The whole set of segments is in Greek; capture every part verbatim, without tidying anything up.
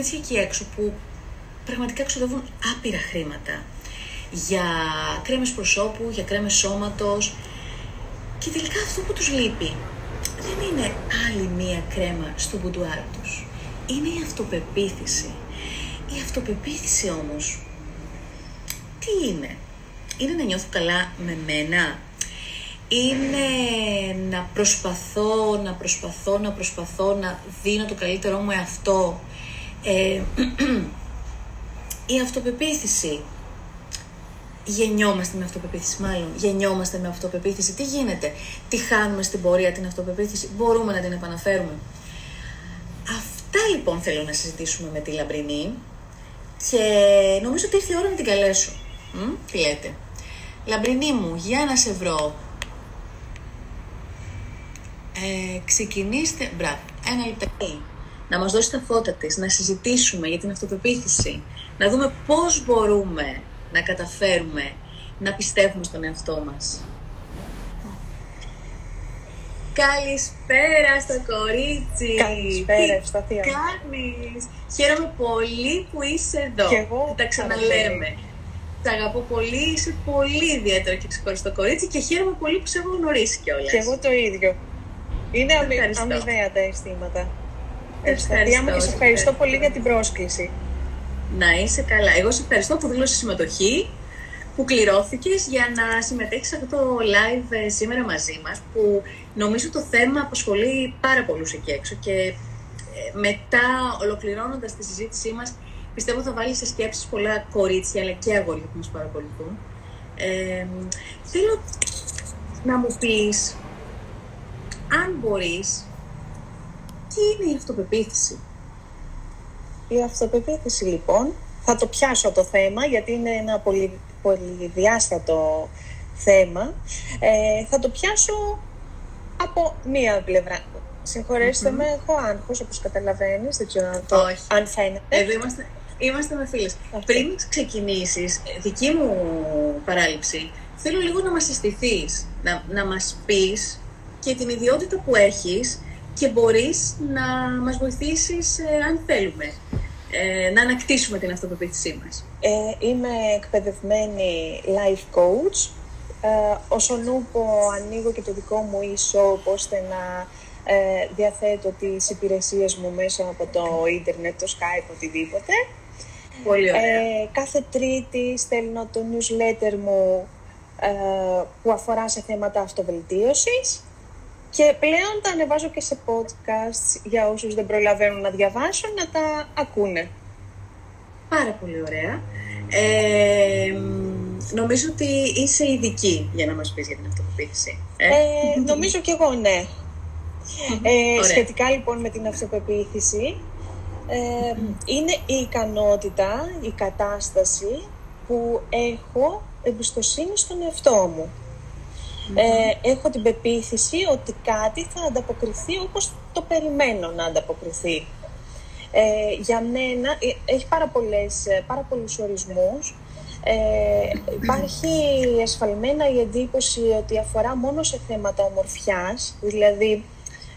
κορίτσια εκεί έξω που πραγματικά ξοδεύουν άπειρα χρήματα για κρέμες προσώπου, για κρέμες σώματος και τελικά αυτό που τους λείπει δεν είναι άλλη μία κρέμα στο μπουντουάρ τους. Είναι η αυτοπεποίθηση. Η αυτοπεποίθηση όμως, τι είναι? Είναι να νιώθω καλά με μένα. Είναι να προσπαθώ, να προσπαθώ, να προσπαθώ, να δίνω το καλύτερό μου εαυτό. Ε, η αυτοπεποίθηση. Γεννιόμαστε με αυτοπεποίθηση, μάλλον. Γεννιόμαστε με αυτοπεποίθηση. Τι γίνεται? Τι χάνουμε στην πορεία την αυτοπεποίθηση? Μπορούμε να την επαναφέρουμε? Αυτά λοιπόν θέλω να συζητήσουμε με τη Λαμπρινή. Και νομίζω ότι ήρθε η ώρα να την καλέσω. Μ, τι λέτε? Λαμπρινή μου, για να σε βρω. Ε, ξεκινήστε. Μπράβο. Ένα λεπτάκι. Να μας δώσει τα φώτα της, να συζητήσουμε για την αυτοπεποίθηση. Να δούμε πώς μπορούμε να καταφέρουμε να πιστεύουμε στον εαυτό μας. Καλησπέρα στο κορίτσι. Καλησπέρα, Ευσταθία. Τι κάνεις? Χαίρομαι πολύ που είσαι εδώ. Και εγώ. Τα ξαναλέμε. Σ' αγαπώ πολύ, είσαι πολύ ιδιαίτερο και ξεχωριστό κορίτσι και χαίρομαι πολύ που σε έχω γνωρίσει κιόλας. Και εγώ το ίδιο. Είναι αμοιβαία τα αισθήματα. Ευσταθία μου, και σε ευχαριστώ πολύ για την πρόσκληση. Να είσαι καλά. Εγώ σε ευχαριστώ που δήλωσες συμμετοχή, που κληρώθηκες για να συμμετέχεις σε αυτό το live σήμερα μαζί μας, που νομίζω το θέμα απασχολεί πάρα πολλούς εκεί έξω και μετά, ολοκληρώνοντας τη συζήτησή μας, πιστεύω θα βάλει σε σκέψεις πολλά κορίτσια αλλά και αγόρια που μας παρακολουθούν. Ε, θέλω να μου πεις, αν μπορείς, τι είναι η αυτοπεποίθηση? Η αυτοπεποίθηση λοιπόν, θα το πιάσω το θέμα γιατί είναι ένα πολύ, πολύ διάστατο θέμα, ε, θα το πιάσω από μία πλευρά. Συγχωρέστε mm-hmm. με, έχω άγχος όπως καταλαβαίνεις, δεν ξέρω αν, το, αν φαίνεται. Εδώ είμαστε, είμαστε με φίλες. Okay. Πριν ξεκινήσεις, δική μου παράληψη, θέλω λίγο να μας συστηθείς, να, να μας πεις και την ιδιότητα που έχεις και μπορείς να μας βοηθήσεις ε, αν θέλουμε ε, να ανακτήσουμε την αυτοπεποίθησή μας. Ε, είμαι εκπαιδευμένη life coach. Ε, όσον ούπο ανοίγω και το δικό μου e-shop ώστε να ε, διαθέτω τις υπηρεσίες μου μέσα από το ίντερνετ, το Skype, οτιδήποτε. Πολύ ωραία. Ε, κάθε Τρίτη στέλνω το newsletter μου ε, που αφορά σε θέματα αυτοβελτίωσης. Και πλέον τα ανεβάζω και σε podcasts για όσους δεν προλαβαίνουν να διαβάσουν, να τα ακούνε. Πάρα πολύ ωραία. Ε, νομίζω ότι είσαι ειδική για να μας πεις για την αυτοπεποίθηση. Ε. Ε, νομίζω κι εγώ, ναι. Ε, σχετικά λοιπόν με την αυτοπεποίθηση, ε, είναι η ικανότητα, η κατάσταση που έχω εμπιστοσύνη στον εαυτό μου. Ε, έχω την πεποίθηση ότι κάτι θα ανταποκριθεί όπως το περιμένω να ανταποκριθεί. Ε, για μένα έχει πάρα, πολλές, πάρα πολλούς ορισμούς. Ε, υπάρχει εσφαλμένα η εντύπωση ότι αφορά μόνο σε θέματα ομορφιάς. Δηλαδή,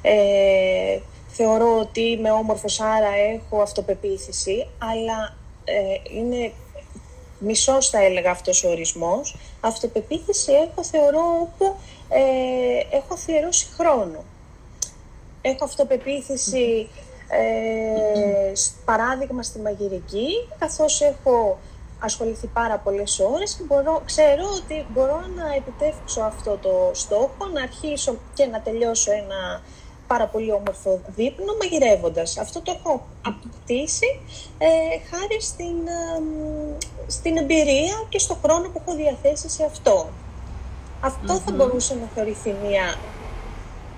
ε, θεωρώ ότι είμαι όμορφος, άρα έχω αυτοπεποίθηση, αλλά ε, είναι... μισός θα έλεγα αυτός ο ορισμός. Αυτοπεποίθηση έχω, θεωρώ, όπου ε, έχω αφιερώσει χρόνο. Έχω αυτοπεποίθηση, ε, παράδειγμα, στη μαγειρική, καθώς έχω ασχοληθεί πάρα πολλές ώρες και μπορώ, ξέρω ότι μπορώ να επιτεύξω αυτό το στόχο, να αρχίσω και να τελειώσω ένα πάρα πολύ όμορφο δείπνο μαγειρεύοντας. Αυτό το έχω αποκτήσει ε, χάρη στην, ε, στην εμπειρία και στον χρόνο που έχω διαθέσει σε αυτό. Αυτό mm-hmm. θα μπορούσε να θεωρηθεί μια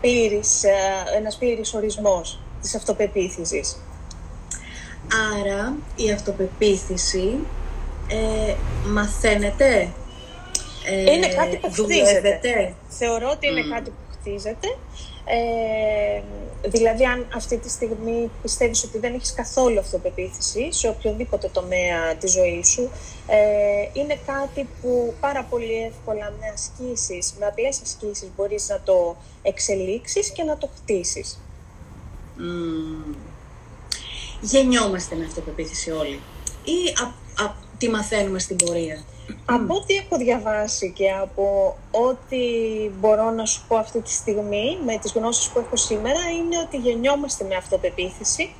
πλήρης, ε, ένας πλήρης ορισμός της αυτοπεποίθησης. Άρα η αυτοπεποίθηση ε, μαθαίνεται, ε, είναι κάτι που χτίζεται. Θεωρώ ότι είναι mm. κάτι που χτίζεται. Ε, δηλαδή αν αυτή τη στιγμή πιστεύεις ότι δεν έχεις καθόλου αυτοπεποίθηση σε οποιοδήποτε τομέα της ζωής σου, ε, είναι κάτι που πάρα πολύ εύκολα με ασκήσεις, με απλές ασκήσεις μπορείς να το εξελίξεις και να το χτίσεις. Mm. γεννιόμαστε με αυτοπεποίθηση όλοι ή α, α, τι μαθαίνουμε στην πορεία? Από ό,τι έχω διαβάσει και από ό,τι μπορώ να σου πω αυτή τη στιγμή, με τις γνώσεις που έχω σήμερα, είναι ότι γεννιόμαστε με αυτοπεποίθηση,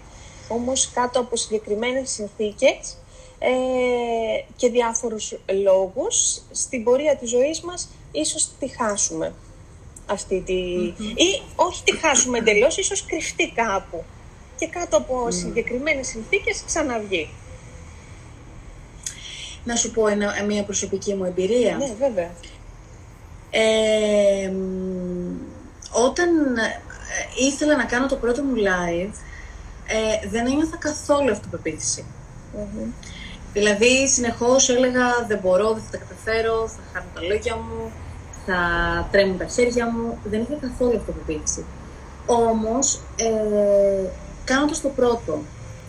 όμως κάτω από συγκεκριμένες συνθήκες ε, και διάφορους λόγους, στην πορεία της ζωής μας ίσως τη χάσουμε αυτή τη... Mm-hmm. ή όχι τη χάσουμε εντελώς, ίσως κρυφτεί κάπου και κάτω από mm. συγκεκριμένες συνθήκες ξαναβγεί. Να σου πω ένα, μια προσωπική μου εμπειρία. Ναι, βέβαια. Ε, όταν ήθελα να κάνω το πρώτο μου live, ε, δεν ένιωθα καθόλου αυτοπεποίθηση. Mm-hmm. Δηλαδή, συνεχώς έλεγα, δεν μπορώ, δεν θα τα καταφέρω, θα χάνω τα λόγια μου, θα τρέμουν τα χέρια μου. Δεν είχα καθόλου αυτοπεποίθηση. Όμως, ε, κάνοντας το πρώτο,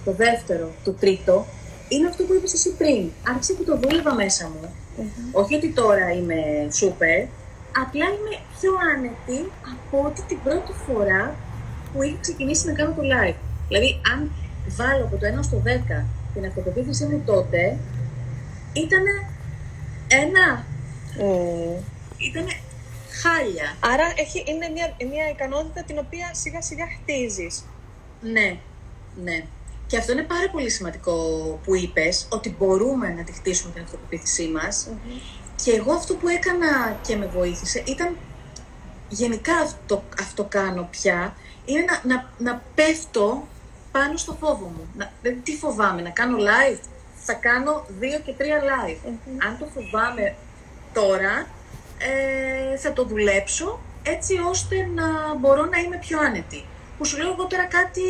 το δεύτερο, το τρίτο, είναι αυτό που είπες εσύ πριν. Άρχισε που το δούλευα μέσα μου. Mm-hmm. Όχι ότι τώρα είμαι σούπερ, απλά είμαι πιο άνετη από ότι την πρώτη φορά που είχα ξεκινήσει να κάνω το live. Δηλαδή, αν βάλω από το ένα στο δέκα την αυτοπεποίθησή μου τότε, ήτανε ένα. Mm. Ήτανε χάλια. Άρα έχει, είναι μια, μια ικανότητα την οποία σιγά σιγά χτίζεις. Ναι, ναι. Και αυτό είναι πάρα πολύ σημαντικό που είπες, ότι μπορούμε να τη χτίσουμε την αυτοπεποίθησή μας. Mm-hmm. Και εγώ αυτό που έκανα και με βοήθησε ήταν, γενικά αυτό, αυτό κάνω πια, είναι να, να, να πέφτω πάνω στο φόβο μου. Να, δηλαδή, τι φοβάμαι, να κάνω live, θα κάνω δύο και τρία live. Mm-hmm. Αν το φοβάμαι τώρα, ε, θα το δουλέψω έτσι ώστε να μπορώ να είμαι πιο άνετη. Που σου λέω εγώ τώρα κάτι...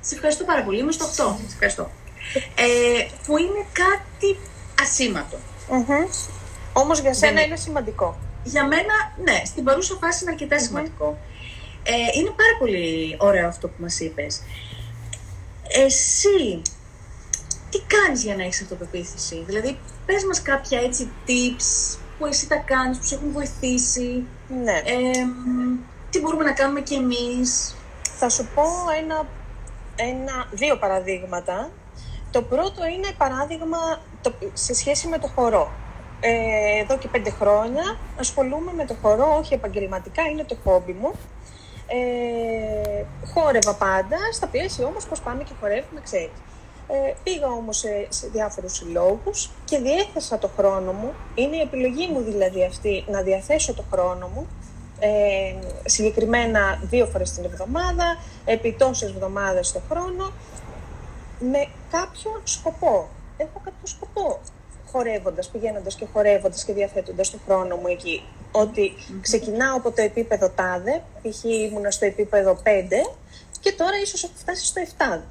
Σε ευχαριστώ πάρα πολύ. Είμαι στο οκτώ. Σε ευχαριστώ. Ε, που είναι κάτι ασήμαντο. Mm-hmm. Όμως για σένα δεν... είναι σημαντικό. Για μένα, ναι. Στην παρούσα φάση είναι αρκετά mm-hmm. σημαντικό. Ε, είναι πάρα πολύ ωραίο αυτό που μας είπες. Εσύ, τι κάνεις για να έχεις αυτοπεποίθηση? Δηλαδή, πες μας κάποια έτσι tips που εσύ τα κάνεις, που σε έχουν βοηθήσει. Ναι. Ε, ε, τι μπορούμε να κάνουμε κι εμείς. Θα σου πω ένα... Ένα, δύο παραδείγματα. Το πρώτο είναι παράδειγμα το, σε σχέση με το χορό. Ε, εδώ και πέντε χρόνια ασχολούμαι με το χορό, όχι επαγγελματικά, είναι το χόμπι μου. Ε, χόρευα πάντα, στα πλαίσια όμως πώς πάμε και χορεύουμε, ξέρεις. Ε, πήγα όμως σε, σε διάφορους συλλόγους και διέθεσα το χρόνο μου. Είναι η επιλογή μου δηλαδή αυτή, να διαθέσω το χρόνο μου. Ε, συγκεκριμένα δύο φορές την εβδομάδα, επί τόσες εβδομάδες το χρόνο, με κάποιο σκοπό. Έχω κάποιο σκοπό χορεύοντας, πηγαίνοντας και χορεύοντας και διαθέτοντας το χρόνο μου εκεί. Ότι ξεκινάω από το επίπεδο τάδε, π.χ. ήμουνα στο επίπεδο πέντε και τώρα ίσως έχω φτάσει στο εφτά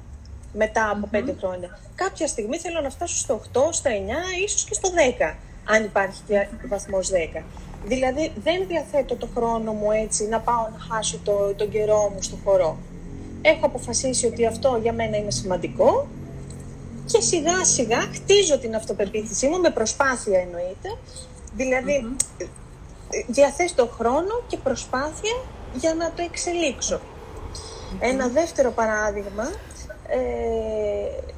μετά από πέντε mm-hmm. χρόνια. Κάποια στιγμή θέλω να φτάσω στο οκτώ, στο εννιά, ίσως και στο δέκα, αν υπάρχει και βαθμός δέκα. Δηλαδή, δεν διαθέτω το χρόνο μου έτσι να πάω να χάσω το, τον καιρό μου στο χορό. Έχω αποφασίσει ότι αυτό για μένα είναι σημαντικό και σιγά σιγά χτίζω την αυτοπεποίθησή μου, με προσπάθεια εννοείται. Δηλαδή, mm-hmm. διαθέτω χρόνο και προσπάθεια για να το εξελίξω. Mm-hmm. Ένα δεύτερο παράδειγμα, ε,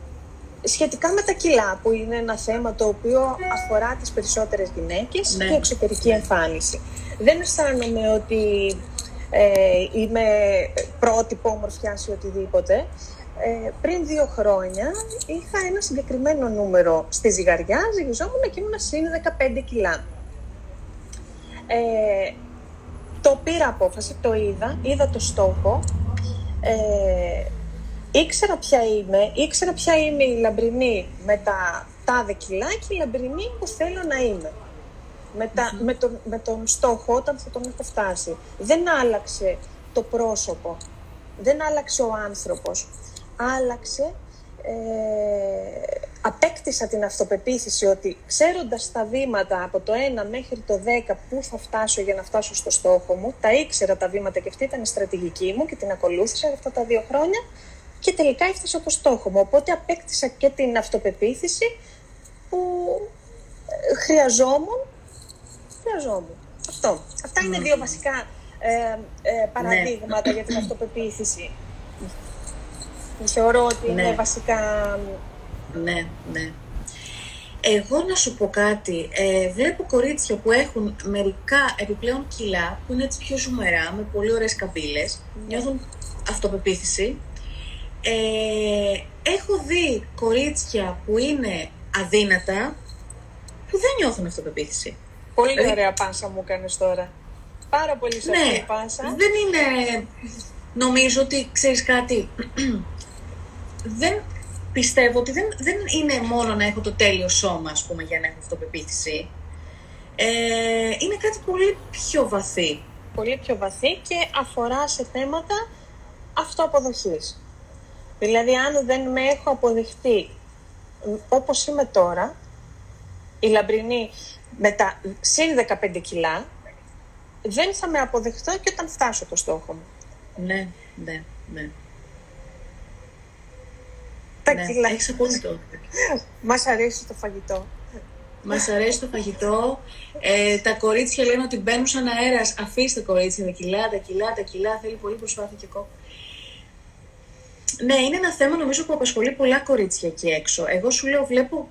σχετικά με τα κιλά, που είναι ένα θέμα το οποίο αφορά τις περισσότερες γυναίκες, ναι. και εξωτερική εμφάνιση. Δεν αισθάνομαι ότι ε, είμαι πρότυπο ομορφιάς ή οτιδήποτε. Ε, πριν δύο χρόνια είχα ένα συγκεκριμένο νούμερο στη ζυγαριά, ζυγιζόμουν και ήμουν συν δεκαπέντε κιλά. Ε, το πήρα απόφαση, το είδα, είδα το στόχο. Ε, Ήξερα ποια είμαι, ήξερα ποια είμαι η Λαμπρινή με τα τάδε κιλά και η Λαμπρινή που θέλω να είμαι. Με, τα, mm-hmm. με, τον, με τον στόχο όταν θα τον έχω φτάσει. Δεν άλλαξε το πρόσωπο, δεν άλλαξε ο άνθρωπος. Άλλαξε, ε, απέκτησα την αυτοπεποίθηση ότι ξέροντας τα βήματα από το ένα μέχρι το δέκα που θα φτάσω για να φτάσω στο στόχο μου, τα ήξερα τα βήματα και αυτή ήταν η στρατηγική μου και την ακολούθησα αυτά τα δύο χρόνια. Και τελικά έφτασα το στόχο μου, οπότε απέκτησα και την αυτοπεποίθηση που χρειαζόμουν. χρειαζόμουν. Αυτό. Αυτά είναι mm. δύο βασικά ε, ε, παραδείγματα για την αυτοπεποίθηση. Θεωρώ ότι ναι. είναι βασικά... Ναι, ναι. Εγώ να σου πω κάτι, ε, βλέπω κορίτσια που έχουν μερικά επιπλέον κιλά, που είναι έτσι πιο ζουμερά, με πολύ ωραίες καμπύλες, νιώθουν αυτοπεποίθηση. Ε, έχω δει κορίτσια που είναι αδύνατα, που δεν νιώθουν αυτοπεποίθηση. Πολύ δηλαδή... ωραία πάσα μου κάνεις τώρα. Πάρα πολύ σωστή ναι, πάσα. Δεν είναι... Νομίζω ότι, ξέρεις κάτι, δεν... Πιστεύω ότι δεν, δεν είναι μόνο να έχω το τέλειο σώμα, ας πούμε, για να έχω αυτοπεποίθηση. Ε, είναι κάτι πολύ πιο βαθύ. Πολύ πιο βαθύ και αφορά σε θέματα αυτοαποδοχής. Δηλαδή, αν δεν με έχω αποδεχτεί όπως είμαι τώρα, η Λαμπρινή με τα συν δεκαπέντε κιλά, δεν θα με αποδεχτώ και όταν φτάσω το στόχο μου. Ναι, ναι, ναι. Ναι, κιλά. Έχεις απόλυτο. Μας αρέσει το φαγητό. Μας αρέσει το φαγητό. Ε, τα κορίτσια λένε ότι μπαίνουν σαν αέρας. Αφήστε κορίτσια τα κιλά, τα κιλά, τα κιλά. Θέλει πολύ προσπάθεια και κόπο. Ναι, είναι ένα θέμα νομίζω που απασχολεί πολλά κορίτσια εκεί έξω. Εγώ σου λέω, βλέπω.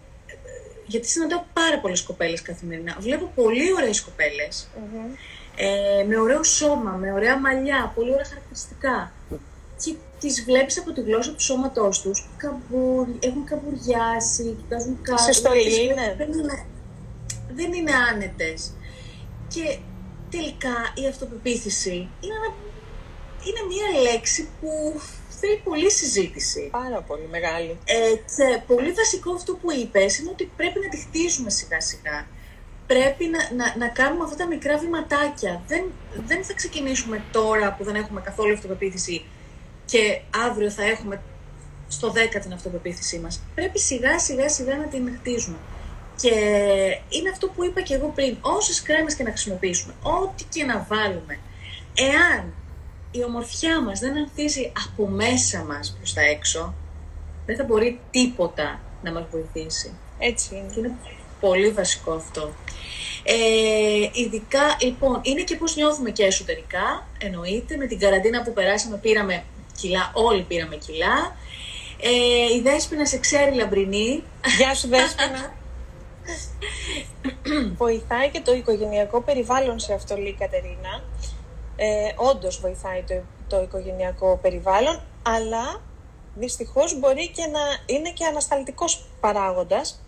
Γιατί συναντάω πάρα πολλές κοπέλες καθημερινά. Βλέπω πολύ ωραίες κοπέλες. Mm-hmm. Ε, με ωραίο σώμα, με ωραία μαλλιά, πολύ ωραία χαρακτηριστικά. Και τις βλέπεις από τη γλώσσα του σώματός τους, καμπουρ, έχουν καμπουριάσει, κοιτάζουν κάτω. Σε στολή είναι. Δεν είναι, δεν είναι άνετες. Και τελικά η αυτοπεποίθηση είναι, ένα, είναι μια λέξη που θέλει πολλή συζήτηση. Πάρα πολύ μεγάλη. Ε, τε, πολύ βασικό αυτό που είπες είναι ότι πρέπει να τη χτίζουμε σιγά σιγά. Πρέπει να, να, να κάνουμε αυτά τα μικρά βηματάκια. Δεν, δεν θα ξεκινήσουμε τώρα που δεν έχουμε καθόλου αυτοπεποίθηση και αύριο θα έχουμε στο δέκα την αυτοπεποίθησή μας. Πρέπει σιγά σιγά σιγά να την χτίζουμε. Και είναι αυτό που είπα και εγώ πριν. Όσες κρέμες και να χρησιμοποιήσουμε, ό,τι και να βάλουμε, εάν η ομορφιά μας δεν ανθίζει από μέσα μας προς τα έξω, δεν θα μπορεί τίποτα να μας βοηθήσει. Έτσι είναι. Και είναι πολύ βασικό αυτό. Ε, ειδικά, λοιπόν, είναι και πώς νιώθουμε και εσωτερικά, εννοείται, με την καραντίνα που περάσαμε πήραμε κιλά, όλοι πήραμε κιλά. Ε, η Δέσποινα σε ξέρει, Λαμπρινή. Γεια σου, Δέσποινα. Βοηθάει και το οικογενειακό περιβάλλον σε αυτό, λέει η Κατερίνα. Ε, όντως βοηθάει το, το οικογενειακό περιβάλλον, αλλά δυστυχώς μπορεί και να είναι και ανασταλτικός παράγοντας.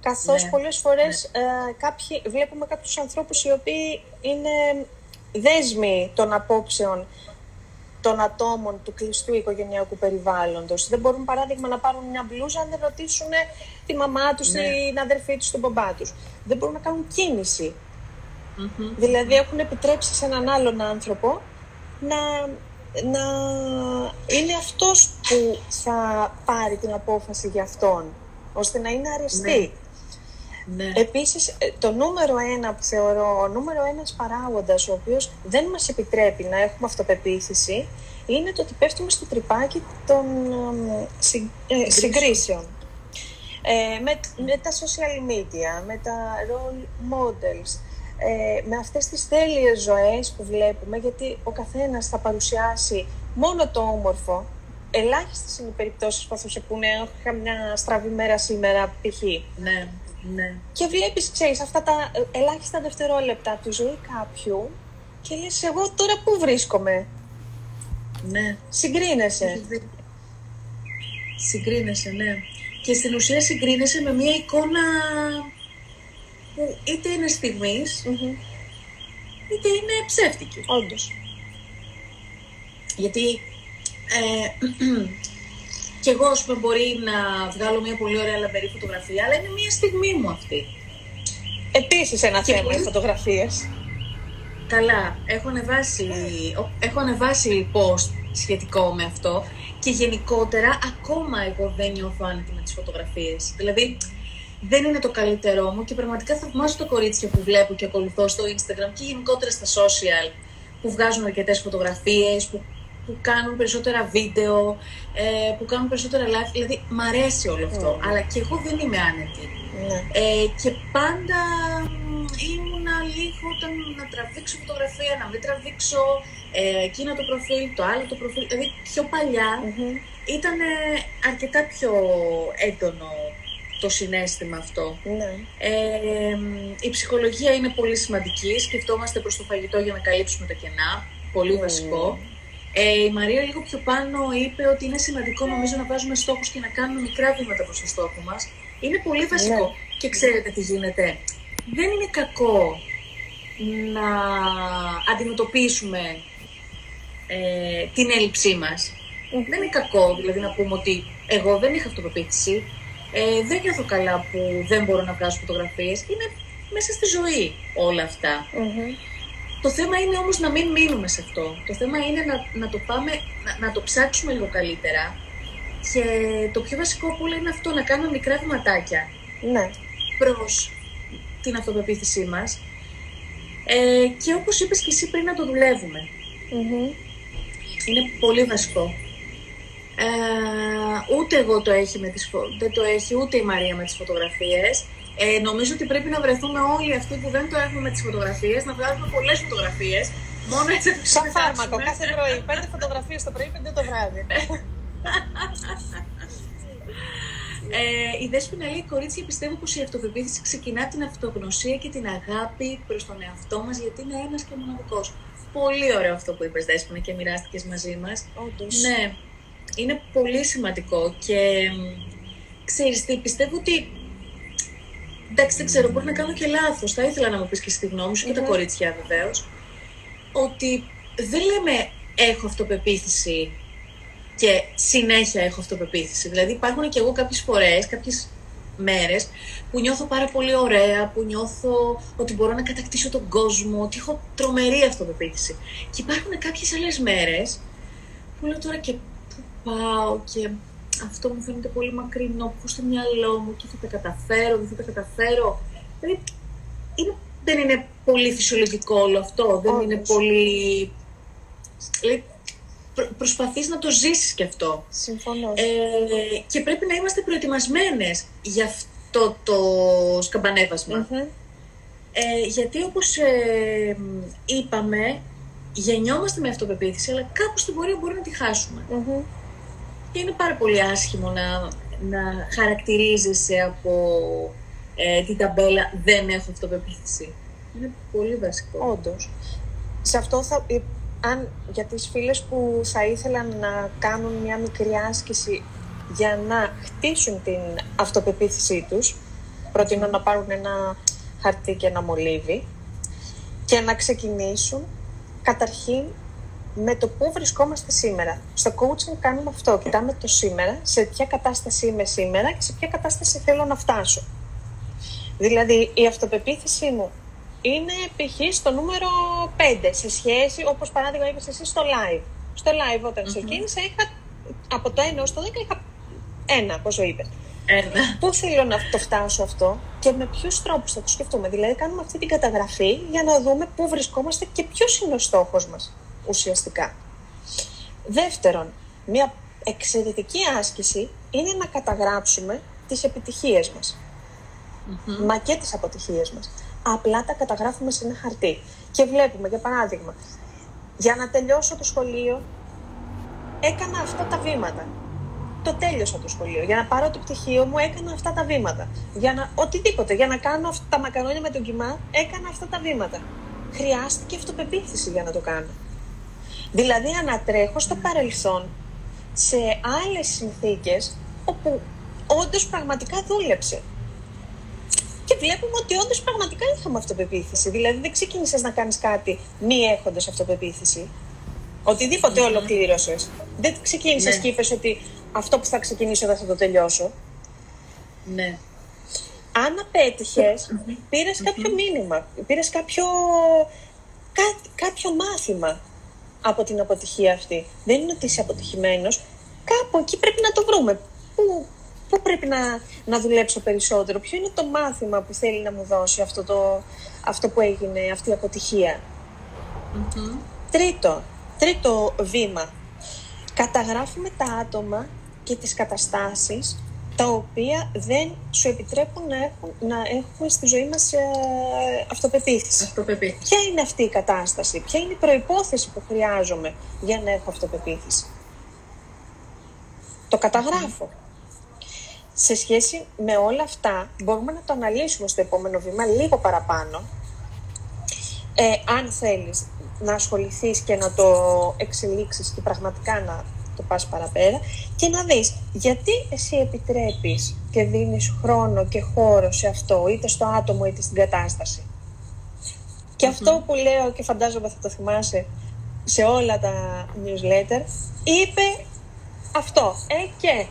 Καθώς ναι, πολλές φορές ναι. ε, κάποιοι, βλέπουμε κάποιους ανθρώπους οι οποίοι είναι δέσμοι των απόψεων των ατόμων του κλειστού οικογενειακού περιβάλλοντος. Δεν μπορούν, παράδειγμα, να πάρουν μια μπλούζα να ρωτήσουν τη μαμά τους, ναι. την αδερφή τους, τον μπαμπά τους. Δεν μπορούν να κάνουν κίνηση. Mm-hmm. Δηλαδή έχουν επιτρέψει σε έναν άλλον άνθρωπο να, να είναι αυτός που θα πάρει την απόφαση για αυτόν, ώστε να είναι αρεστή. Ναι. Ναι. Επίσης, το νούμερο ένα που θεωρώ, ο νούμερο ένας παράγοντας, ο οποίος δεν μας επιτρέπει να έχουμε αυτοπεποίθηση, είναι το ότι πέφτουμε στο τρυπάκι των συ, ε, συγκρίσεων. Ε, με, με τα social media, με τα role models, ε, με αυτές τις τέλειες ζωές που βλέπουμε, γιατί ο καθένας θα παρουσιάσει μόνο το όμορφο. Ελάχιστες είναι οι περιπτώσεις που θα σε πούνε, είχα μια στραβή μέρα σήμερα, π.χ. Ναι. Ναι. Και βλέπεις, ξέρεις, αυτά τα ελάχιστα δευτερόλεπτα από τη ζωή κάποιου και λες, εγώ τώρα πού βρίσκομαι. Ναι. Συγκρίνεσαι. Συγκρίνεσαι, ναι. Και στην ουσία συγκρίνεσαι με μια εικόνα που είτε είναι στιγμής, mm-hmm. είτε είναι ψεύτικη. Όντως. Γιατί ε, και εγώ, ας πούμε, μπορεί να βγάλω μια πολύ ωραία λαμπερή φωτογραφία, αλλά είναι μια στιγμή μου αυτή. Επίσης ένα και θέμα, οι φωτογραφίες. Καλά, έχω ανεβάσει, έχω ανεβάσει post σχετικό με αυτό και γενικότερα ακόμα εγώ δεν νιώθω άνετη με τις φωτογραφίες. Δηλαδή, δεν είναι το καλύτερό μου και πραγματικά θαυμάζω το κορίτσια που βλέπω και ακολουθώ στο Instagram και γενικότερα στα social που βγάζουν αρκετές φωτογραφίες, που που κάνουν περισσότερα βίντεο, ε, που κάνουν περισσότερα live, δηλαδή μ' αρέσει όλο αυτό, mm. αλλά και εγώ δεν είμαι άνετη. Mm. Ε, και πάντα ήμουνα λίγο όταν να τραβήξω φωτογραφία, να μην τραβήξω ε, εκείνο το προφίλ, το άλλο το προφίλ. Δηλαδή πιο παλιά mm-hmm. ήταν αρκετά πιο έντονο το συναίσθημα αυτό. Mm-hmm. Ε, η ψυχολογία είναι πολύ σημαντική. Σκεφτόμαστε προς το φαγητό για να καλύψουμε τα κενά. Πολύ mm-hmm. βασικό. Ε, η Μαρία λίγο πιο πάνω είπε ότι είναι σημαντικό νομίζω να βάζουμε στόχους και να κάνουμε μικρά βήματα προς το στόχο μας. Είναι πολύ βασικό. Yeah. Και ξέρετε τι γίνεται. Δεν είναι κακό να αντιμετωπίσουμε ε, την έλλειψή μας. Mm. Δεν είναι κακό δηλαδή να πούμε ότι εγώ δεν είχα αυτοπεποίθηση, ε, δεν νιώθω καλά που δεν μπορώ να βγάζω φωτογραφίες. Είναι μέσα στη ζωή όλα αυτά. Mm-hmm. Το θέμα είναι όμως να μην μείνουμε σε αυτό. Το θέμα είναι να, να το πάμε, να, να το ψάξουμε λίγο καλύτερα. Και το πιο βασικό που είναι αυτό, να κάνουμε μικρά βηματάκια ναι. προς την αυτοπεποίθησή μας. Ε, και όπως είπες και εσύ πριν, να το δουλεύουμε. Mm-hmm. Είναι πολύ βασικό. Ε, ούτε εγώ το έχει με τις φω... δεν το έχει ούτε η Μαρία με τις φωτογραφίες. Ε, νομίζω ότι πρέπει να βρεθούμε όλοι αυτοί που δεν το έχουμε με τις φωτογραφίες, να βγάζουμε πολλές φωτογραφίες. Μόνο έτσι θα το ξεχάσουμε. Σαν φάρμακο, κάθε πρωί. Πέντε φωτογραφίες το πρωί, πέντε το βράδυ. ε, η Δέσποινα λέει, κορίτσια, πιστεύω πως η αυτοπεποίθηση ξεκινά από την αυτογνωσία και την αγάπη προς τον εαυτό μας, γιατί είναι ένας και μοναδικός. Πολύ ωραίο αυτό που είπες, Δέσποινα, και μοιράστηκες μαζί μας. Όντως. Ναι, είναι πολύ σημαντικό και ξέρεις τι, πιστεύω ότι. Εντάξει, δεν ξέρω, μπορεί να κάνω και λάθος. Θα ήθελα να μου πεις και στη γνώμη σου mm-hmm. και τα κορίτσια βεβαίως. Ότι δεν λέμε έχω αυτοπεποίθηση και συνέχεια έχω αυτοπεποίθηση. Δηλαδή υπάρχουν και εγώ κάποιες φορές, κάποιες μέρες που νιώθω πάρα πολύ ωραία, που νιώθω ότι μπορώ να κατακτήσω τον κόσμο, ότι έχω τρομερή αυτοπεποίθηση. Και υπάρχουν κάποιες άλλες μέρες που λέω τώρα και πού πάω και. Αυτό μου φαίνεται πολύ μακρινό, πού στο μυαλό μου και θα τα καταφέρω, δεν θα τα καταφέρω. Δηλαδή, είναι, δεν είναι πολύ φυσιολογικό όλο αυτό, δεν Όμως. είναι πολύ... Δηλαδή, προ, προσπαθείς να το ζήσεις κι αυτό. Συμφωνώ. Ε, και πρέπει να είμαστε προετοιμασμένες για αυτό το σκαμπανέβασμα. Mm-hmm. Ε, γιατί όπως ε, είπαμε, γεννιόμαστε με αυτοπεποίθηση, αλλά κάπου στην πορεία μπορεί να τη χάσουμε. Mm-hmm. Και είναι πάρα πολύ άσχημο να, να χαρακτηρίζεσαι από ε, την ταμπέλα «δεν έχω αυτοπεποίθηση». Είναι πολύ βασικό. Όντως. Σε αυτό θα... Αν, για τις φίλες που θα ήθελαν να κάνουν μια μικρή άσκηση για να χτίσουν την αυτοπεποίθησή τους, προτείνω να πάρουν ένα χαρτί και ένα μολύβι και να ξεκινήσουν καταρχήν με το πού βρισκόμαστε σήμερα. Στο coaching κάνουμε αυτό. Κοιτάμε το σήμερα, σε ποια κατάσταση είμαι σήμερα και σε ποια κατάσταση θέλω να φτάσω. Δηλαδή, η αυτοπεποίθησή μου είναι π.χ. στο νούμερο πέντε, σε σχέση, όπως παράδειγμα είπες εσύ, στο live. Στο live, όταν mm-hmm. ξεκίνησα, είχα από το ένα ως το δέκα, είχα ένα, πόσο είπες. Πού θέλω να το φτάσω αυτό και με ποιους τρόπους θα το σκεφτούμε. Δηλαδή, κάνουμε αυτή την καταγραφή για να δούμε πού βρισκόμαστε και ποιος είναι ο στόχος μας. Ουσιαστικά. Δεύτερον, μια εξαιρετική άσκηση είναι να καταγράψουμε τις επιτυχίες μας. Mm-hmm. Μα και τις αποτυχίες μας. Απλά τα καταγράφουμε σε ένα χαρτί. Και βλέπουμε, για παράδειγμα, για να τελειώσω το σχολείο, έκανα αυτά τα βήματα. Το τέλειωσα το σχολείο. Για να πάρω το πτυχίο μου, έκανα αυτά τα βήματα. Για να... Οτιδήποτε. Για να κάνω αυτά τα μακαρόνια με τον κιμά, έκανα αυτά τα βήματα. Χρειάστηκε αυτοπεποίθηση για να το κάνω. Δηλαδή ανατρέχω στο παρελθόν σε άλλες συνθήκες όπου όντως πραγματικά δούλεψε. Και βλέπουμε ότι όντως πραγματικά είχαμε αυτοπεποίθηση. Δηλαδή δεν ξεκίνησες να κάνεις κάτι μη έχοντας αυτοπεποίθηση. Οτιδήποτε mm-hmm. ολοκλήρωσες. Δεν ξεκίνησες ναι. και είπες ότι αυτό που θα ξεκινήσω δεν θα το τελειώσω. Ναι. Αν απέτυχες, mm-hmm. πήρες mm-hmm. κάποιο μήνυμα, πήρες κάποιο, κά, κάποιο μάθημα από την αποτυχία αυτή. Δεν είναι ότι είσαι αποτυχημένος. Κάπου εκεί πρέπει να το βρούμε. Πού, πού πρέπει να, να δουλέψω περισσότερο, ποιο είναι το μάθημα που θέλει να μου δώσει αυτό, το, αυτό που έγινε, αυτή η αποτυχία. Mm-hmm. Τρίτο, τρίτο βήμα. Καταγράφουμε τα άτομα και τις καταστάσεις τα οποία δεν σου επιτρέπουν να έχουν, να έχουμε στη ζωή μας ε, αυτοπεποίθηση. αυτοπεποίθηση. Ποια είναι αυτή η κατάσταση, ποια είναι η προϋπόθεση που χρειάζομαι για να έχω αυτοπεποίθηση. Το καταγράφω. Mm. Σε σχέση με όλα αυτά, μπορούμε να το αναλύσουμε στο επόμενο βήμα λίγο παραπάνω. Ε, αν θέλεις να ασχοληθείς και να το εξελίξεις και πραγματικά να το πας παραπέρα και να δεις γιατί εσύ επιτρέπεις και δίνεις χρόνο και χώρο σε αυτό, είτε στο άτομο είτε στην κατάσταση. Και mm-hmm. αυτό που λέω και φαντάζομαι θα το θυμάσαι σε όλα τα newsletter, είπε αυτό, ε και,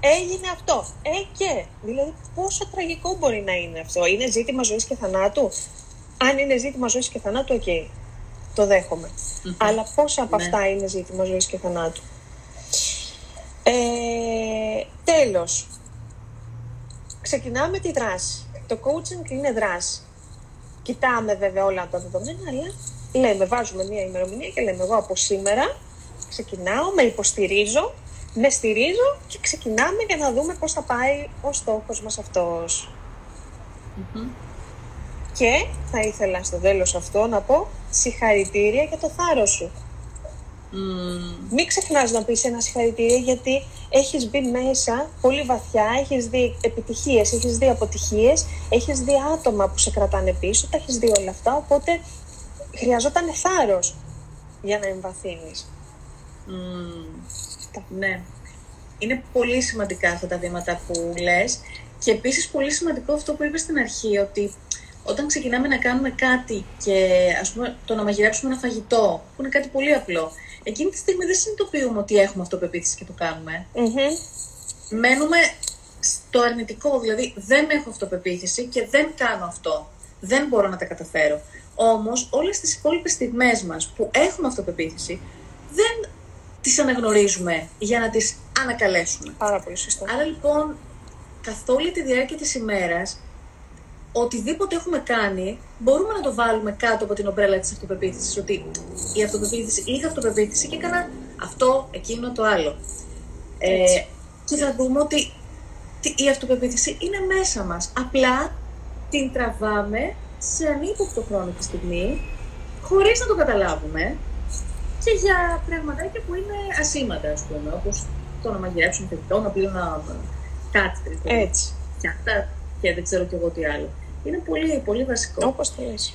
έγινε αυτό, ε και. Δηλαδή πόσο τραγικό μπορεί να είναι αυτό, είναι ζήτημα ζωής και θανάτου. Αν είναι ζήτημα ζωής και θανάτου, ok, το δέχομαι. Mm-hmm. Αλλά πόσα από mm-hmm. αυτά είναι ζήτημα ζωής και θανάτου. Ε, τέλος, ξεκινάμε τη δράση. Το coaching είναι δράση. Κοιτάμε βέβαια όλα τα δεδομένα, αλλά λέμε, βάζουμε μια ημερομηνία και λέμε εγώ από σήμερα ξεκινάω, με υποστηρίζω, με στηρίζω και ξεκινάμε για να δούμε πώς θα πάει ο στόχος μας αυτός. Mm-hmm. Και θα ήθελα στο τέλος αυτό να πω συγχαρητήρια για το θάρρος σου. Mm. Μην ξεχνάς να πεις ένα συγχαρητήριο, γιατί έχεις μπει μέσα πολύ βαθιά, έχεις δει επιτυχίες, έχεις δει αποτυχίες, έχεις δει άτομα που σε κρατάνε πίσω, τα έχεις δει όλα αυτά, οπότε χρειαζόταν θάρρος για να εμβαθύνεις. Mm. Ναι. Είναι πολύ σημαντικά αυτά τα βήματα που λες και επίσης πολύ σημαντικό αυτό που είπες στην αρχή, ότι όταν ξεκινάμε να κάνουμε κάτι και ας πούμε το να μαγειρέψουμε ένα φαγητό, που είναι κάτι πολύ απλό, εκείνη τη στιγμή δεν συνειδητοποιούμε ότι έχουμε αυτοπεποίθηση και το κάνουμε. Mm-hmm. Μένουμε στο αρνητικό, δηλαδή δεν έχω αυτοπεποίθηση και δεν κάνω αυτό. Δεν μπορώ να τα καταφέρω. Όμως όλες τις υπόλοιπες στιγμές μας που έχουμε αυτοπεποίθηση, δεν τις αναγνωρίζουμε για να τις ανακαλέσουμε. Πάρα πολύ σωστά. Άρα λοιπόν, καθ' όλη τη διάρκεια της ημέρας, οτιδήποτε έχουμε κάνει, μπορούμε να το βάλουμε κάτω από την ομπρέλα της αυτοπεποίθησης. Ότι η αυτοπεποίθηση, είχα αυτοπεποίθηση και έκανα αυτό, εκείνο, το άλλο. Ε, και θα δούμε ότι η αυτοπεποίθηση είναι μέσα μας. Απλά την τραβάμε σε ανύποπτο χρόνο και στιγμή, χωρίς να το καταλάβουμε, και για πραγματάκια που είναι ασήμαντα, ας πούμε. Όπως το να μαγειρέψουν φαγητό, να πλύνουν κάτι τέτοιο. Έτσι. Και αυτά, και δεν ξέρω κι εγώ τι άλλο. Είναι πολύ, πολύ βασικό. Όπως το λες.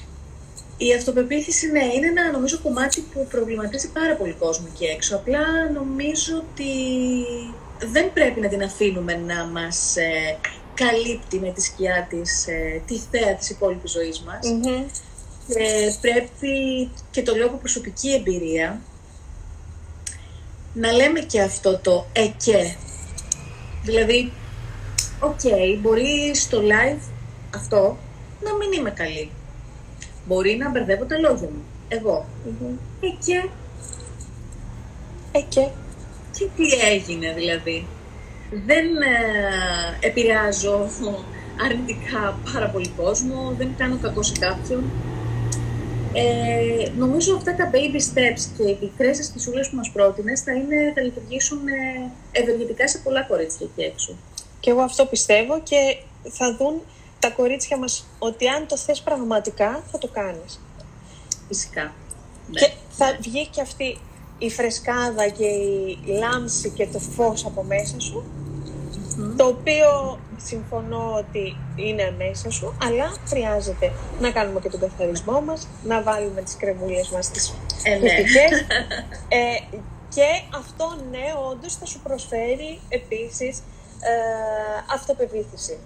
Η αυτοπεποίθηση, ναι, είναι ένα νομίζω κομμάτι που προβληματίζει πάρα πολύ κόσμο εκεί έξω. Απλά νομίζω ότι δεν πρέπει να την αφήνουμε να μας ε, καλύπτει με τη σκιά της, ε, τη θέα της υπόλοιπης ζωής μας. Mm-hmm. Ε, πρέπει, και το λέω από προσωπική εμπειρία, να λέμε και αυτό το «ε και». Δηλαδή, οκ, okay, μπορεί στο live αυτό να μην είμαι καλή. Μπορεί να μπερδεύω τα λόγια μου. Εγώ. Mm-hmm. Ε, και... Ε, και... Και τι έγινε δηλαδή. Δεν ε, επηρεάζω αρνητικά πάρα πολύ κόσμο, δεν κάνω κακό σε κάποιον. Ε, νομίζω αυτά τα baby steps και οι μικρές ασκησούλες που μας πρότεινες θα, είναι, θα λειτουργήσουν ευεργετικά σε πολλά κορίτσια εκεί έξω. Και εγώ αυτό πιστεύω, και θα δουν τα κορίτσια μας ότι αν το θες πραγματικά θα το κάνεις. Φυσικά. Και ναι, θα ναι. βγει και αυτή η φρεσκάδα και η λάμψη και το φως από μέσα σου, mm-hmm. το οποίο συμφωνώ ότι είναι μέσα σου, αλλά χρειάζεται να κάνουμε και τον καθαρισμό μας, να βάλουμε τις κρεμούλες μας, τις ε, ναι. θετικές, ε, και αυτό ναι, όντως θα σου προσφέρει επίσης Ε, αυτοπεποίθηση.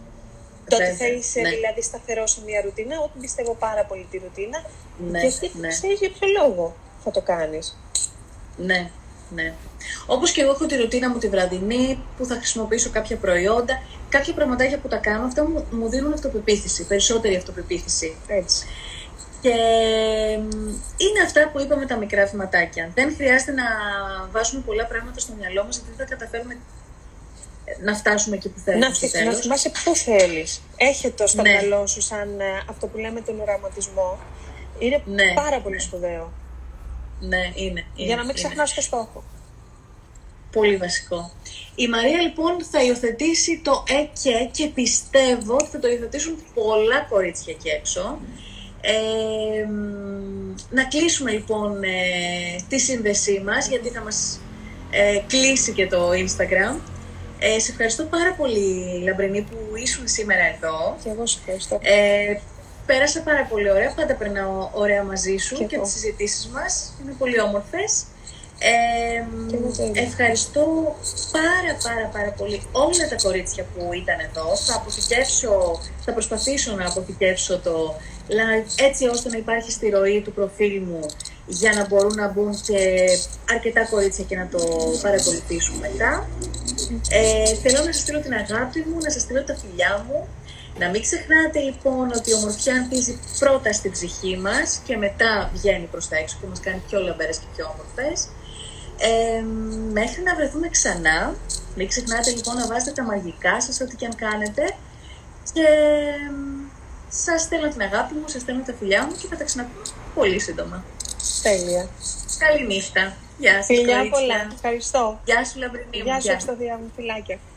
Το ότι θα είσαι ναι. δηλαδή σταθερό σε μια ρουτίνα, ότι πιστεύω πάρα πολύ τη ρουτίνα, ναι, γιατί ναι. ξέρεις για ποιο λόγο θα το κάνεις. Ναι, ναι. Όπως και εγώ έχω τη ρουτίνα μου τη βραδινή, που θα χρησιμοποιήσω κάποια προϊόντα, κάποια πραγματάκια που τα κάνω, αυτά μου, μου δίνουν αυτοπεποίθηση, περισσότερη αυτοπεποίθηση. Έτσι. Και είναι αυτά που είπαμε, τα μικρά βηματάκια. Δεν χρειάζεται να βάζουμε πολλά πράγματα στο μυαλό μας, γιατί δεν θα καταφέρουμε να φτάσουμε εκεί που θέλεις. Να, να θυμάσαι πού θέλεις. Έχε το στο μυαλό ναι. σου, σαν αυτό που λέμε τον οραματισμό. Είναι ναι, πάρα πολύ ναι. σπουδαίο. Ναι, είναι. Για είναι, να μην ξεχνάς το στόχο. Πολύ βασικό. Η Μαρία λοιπόν θα υιοθετήσει το «εκε» και πιστεύω ότι θα το υιοθετήσουν πολλά κορίτσια εκεί έξω. Ε, να κλείσουμε λοιπόν ε, τη σύνδεσή μας, γιατί θα μας ε, κλείσει και το Instagram. Ε, σε ευχαριστώ πάρα πολύ, Λαμπρινή, που ήσουν σήμερα εδώ. Και εγώ σε ευχαριστώ. Ε, πέρασα πάρα πολύ ωραία, πάντα περνάω ωραία μαζί σου και, και τις συζητήσεις μας. Είναι πολύ όμορφες. Ε, ευχαριστώ πάρα πάρα πάρα πολύ όλα τα κορίτσια που ήταν εδώ. Θα αποθηκεύσω, θα προσπαθήσω να αποθηκεύσω το live έτσι ώστε να υπάρχει στη ροή του προφίλ μου για να μπορούν να μπουν και αρκετά κορίτσια και να το παρακολουθήσουν μετά. Ε, θέλω να σας στείλω την αγάπη μου, να σας στείλω τα φιλιά μου. Να μην ξεχνάτε λοιπόν ότι η ομορφιά ανθίζει πρώτα στην ψυχή μας και μετά βγαίνει προς τα έξω και μας κάνει πιο λαμπερές και πιο όμορφες. Ε, μέχρι να βρεθούμε ξανά, μην ξεχνάτε λοιπόν να βάζετε τα μαγικά σας ό,τι και αν κάνετε και σας στέλνω την αγάπη μου, σας στέλνω τα φιλιά μου και θα τα ξαναπούμε πολύ σύντομα. Τέλεια. Καληνύχτα. Γεια σας. Φιλιά πολλά. Ευχαριστώ. Γεια σου Λαμπρινή μου. Γεια σου Ευσταθία μου. Φιλάκια.